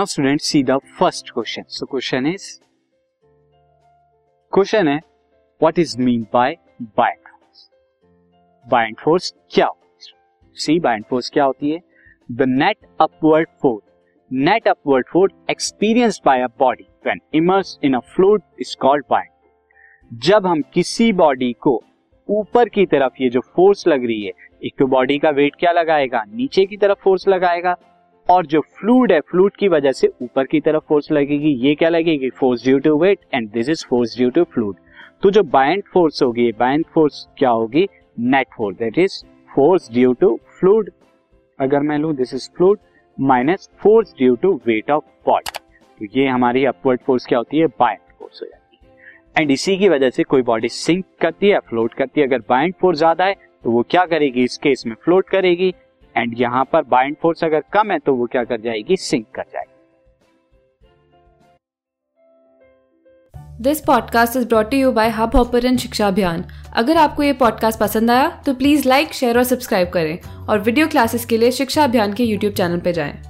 Now student see the first question. So question है what is mean by buoyant force. Buoyant force क्या होती है? See buoyant force क्या होती है? The net upward force experienced by a body when immersed in a fluid is called buoyant. जब हम किसी बॉडी को ऊपर की तरफ ये जो फोर्स लग रही है, एक तो बॉडी का वेट क्या लगाएगा, नीचे की तरफ फोर्स लगाएगा, और जो फ्लूइड है फ्लूइड की वजह से ऊपर की तरफ फोर्स लगेगी. ये क्या लगेगी? Force due to weight and this is force due to fluid. तो जो बायंट फोर्स होगी, बायंट फोर्स क्या होगी? Net force, that is force due to fluid. अगर मैं लूं this is fluid minus force due to weight of body. तो ये हमारी अपवर्ड फोर्स क्या होती है? बायंट फोर्स हो जाती है. एंड इसी की वजह से कोई बॉडी सिंक करती है, फ्लोट करती है. अगर बायंट फोर्स ज्यादा है तो वो क्या करेगी? इस केस में फ्लोट करेगी. एंड यहां पर बायंट फोर्स अगर कम है तो वो क्या कर जाएगी? सिंक कर जाएगी. This podcast is brought to you by Hub Hopper and Shiksha Abhiyan. अगर आपको ये पॉडकास्ट पसंद आया तो प्लीज़ लाइक, शेयर और सब्सक्राइब करें और वीडियो क्लासेस के लिए शिक्षा अभियान के यूट्यूब चैनल पर जाएं.